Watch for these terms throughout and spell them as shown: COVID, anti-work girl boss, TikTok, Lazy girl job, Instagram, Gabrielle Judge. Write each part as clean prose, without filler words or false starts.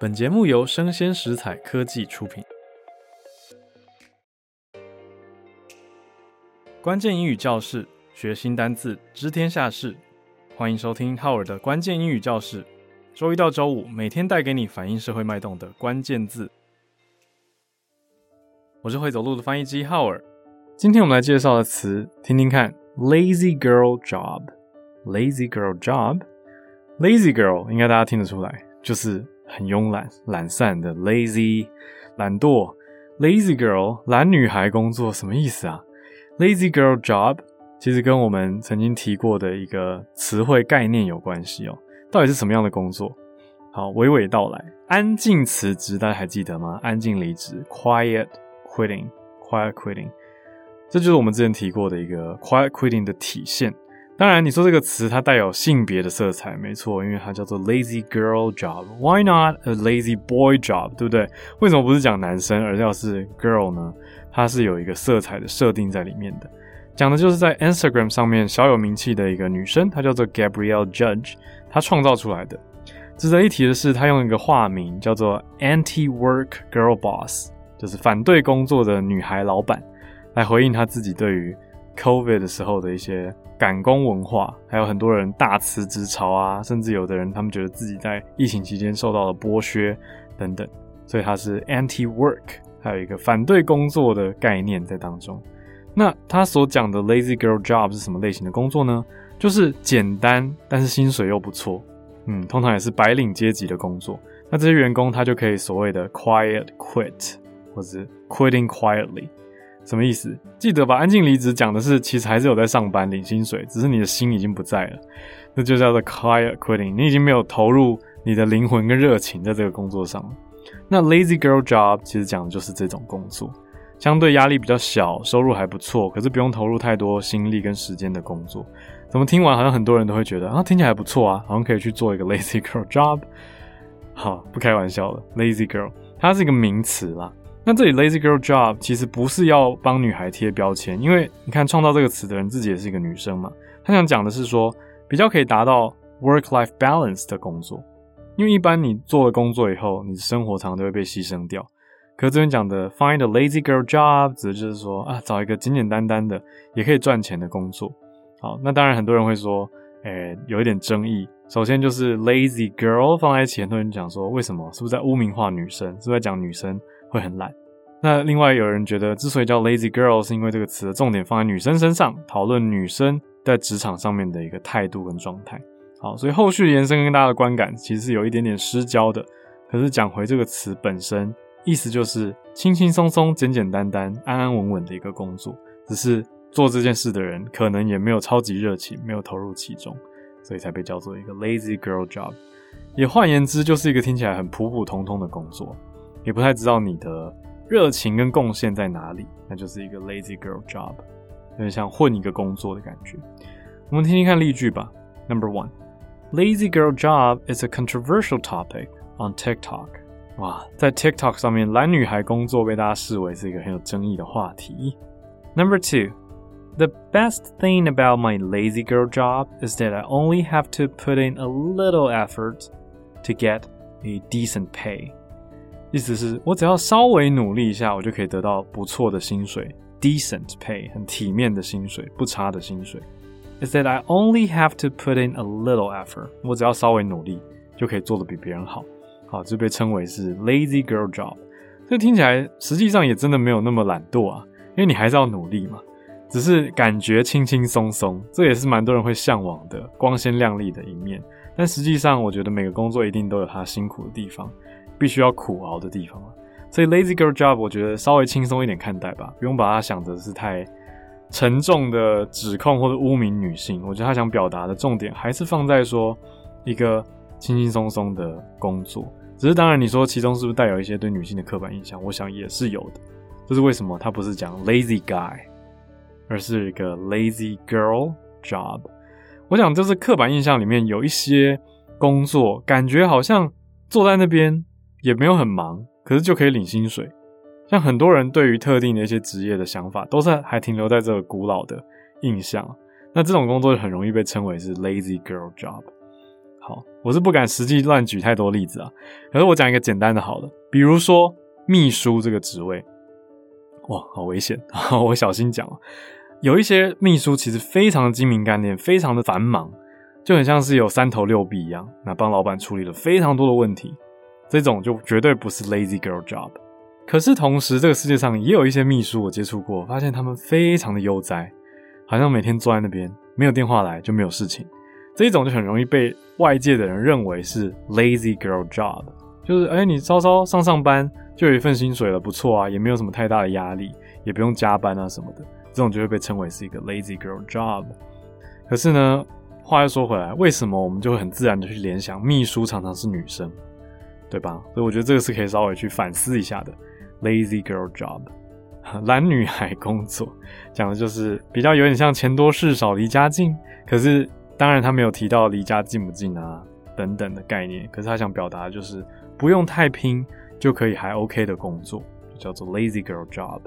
本节目由生鲜食材科技出品。关键英语教室，学新单字，知天下事。欢迎收听浩尔的关键英语教室，周一到周五每天带给你反映社会脉动的关键字。我是会走路的翻译机浩尔。今天我们来介绍的词，听听看 Lazy girl job。 Lazy girl job， Lazy girl 应该大家听得出来，就是很慵懒懒散的 lazy， 懒惰。 Lazy girl 懒女孩工作什么意思啊？ Lazy girl job 其实跟我们曾经提过的一个词汇概念有关系哦。到底是什么样的工作？好，娓娓道来。安静辞职大家还记得吗？安静离职 Quiet quitting， Quiet quitting， 这就是我们之前提过的一个 Quiet quitting 的体现。当然你说这个词它带有性别的色彩，没错，因为它叫做 lazy girl job。 Why not a lazy boy job， 对不对？为什么不是讲男生，而要是 girl 呢？它是有一个色彩的设定在里面的。讲的就是在 Instagram 上面小有名气的一个女生，她叫做 Gabrielle Judge， 她创造出来的。值得一提的是，她用一个化名叫做 anti-work girl boss， 就是反对工作的女孩老板，来回应她自己对于 COVID 的时候的一些赶工文化，还有很多人大辞职潮啊，甚至有的人他们觉得自己在疫情期间受到了剥削等等，所以它是 anti-work， 还有一个反对工作的概念在当中。那他所讲的 lazy girl job 是什么类型的工作呢？就是简单但是薪水又不错，通常也是白领阶级的工作。那这些员工他就可以所谓的 quiet quit， 或是 quitting quietly。什么意思？记得吧，安静离职讲的是其实还是有在上班领薪水，只是你的心已经不在了，那就叫做 quiet quitting， 你已经没有投入你的灵魂跟热情在这个工作上了。那 lazy girl job 其实讲的就是这种工作，相对压力比较小，收入还不错，可是不用投入太多心力跟时间的工作。怎么听完好像很多人都会觉得啊，听起来还不错啊，好像可以去做一个 lazy girl job。 好，不开玩笑了， lazy girl 它是一个名词啦。那这里 lazy girl job 其实不是要帮女孩贴标签，因为你看创造这个词的人自己也是一个女生嘛，她想讲的是说比较可以达到 work-life balance 的工作。因为一般你做了工作以后，你的生活常常都会被牺牲掉，可是这边讲的 find a lazy girl job 指的就是说啊，找一个简简单单的也可以赚钱的工作。好，那当然很多人会说有一点争议。首先就是 lazy girl 放在一起，很多人讲说为什么，是不是在污名化女生，是不是在讲女生会很懒？那另外有人觉得之所以叫 lazy girl 是因为这个词的重点放在女生身上，讨论女生在职场上面的一个态度跟状态。好，所以后续延伸跟大家的观感其实是有一点点失焦的，可是讲回这个词本身，意思就是轻轻松松简简单单安安稳稳的一个工作，只是做这件事的人可能也没有超级热情，没有投入其中，所以才被叫做一个 lazy girl job。 也换言之，就是一个听起来很普普通通的工作，也不太知道你的热情跟贡献在哪里，那就是一个 lazy girl job， 有点像混一个工作的感觉。我们听听看例句吧。 No.1 Lazy girl job is a controversial topic on TikTok。 哇，在 TikTok 上面懒女孩工作被大家视为是一个很有争议的话题。 No.2 The best thing about my lazy girl job is that I only have to put in a little effort to get a decent pay。意思是我只要稍微努力一下，我就可以得到不错的薪水 decent pay， 很体面的薪水，不差的薪水。 Is that I only have to put in a little effort， 我只要稍微努力就可以做得比别人好。好，这被称为是 lazy girl job。 这听起来实际上也真的没有那么懒惰啊，因为你还是要努力嘛，只是感觉轻轻松松，这也是蛮多人会向往的光鲜亮丽的一面。但实际上我觉得每个工作一定都有它辛苦的地方，必须要苦熬的地方。所以 lazy girl job 我觉得稍微轻松一点看待吧，不用把它想的是太沉重的指控或者污名女性。我觉得他想表达的重点还是放在说一个轻轻松松的工作，只是当然你说其中是不是带有一些对女性的刻板印象，我想也是有的。这是为什么他不是讲 lazy guy， 而是一个 lazy girl job。 我想就是刻板印象里面有一些工作感觉好像坐在那边也没有很忙，可是就可以领薪水。像很多人对于特定的一些职业的想法都是还停留在这个古老的印象，那这种工作很容易被称为是 lazy girl job。好，我是不敢实际乱举太多例子啊，可是我讲一个简单的好了，比如说秘书这个职位，哇，好危险，我小心讲啊。有一些秘书其实非常的精明干练，非常的繁忙，就很像是有三头六臂一样，那帮老板处理了非常多的问题，这种就绝对不是 lazy girl job。 可是同时这个世界上也有一些秘书，我接触过，发现他们非常的悠哉，好像每天坐在那边，没有电话来就没有事情，这一种就很容易被外界的人认为是 lazy girl job， 就是你稍稍上班就有一份薪水了，不错啊，也没有什么太大的压力，也不用加班啊什么的，这种就会被称为是一个 lazy girl job。 可是呢，话又说回来，为什么我们就会很自然的去联想秘书常常是女生，对吧？所以我觉得这个是可以稍微去反思一下的， lazy girl job， 懒女孩工作，讲的就是比较有点像钱多事少离家近，可是当然他没有提到离家近不近啊等等的概念，可是他想表达的就是不用太拼就可以还 OK 的工作，就叫做 lazy girl job。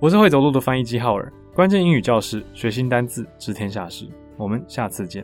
我是会走路的翻译机浩尔，关键英语教室，学新单字，知天下事，我们下次见。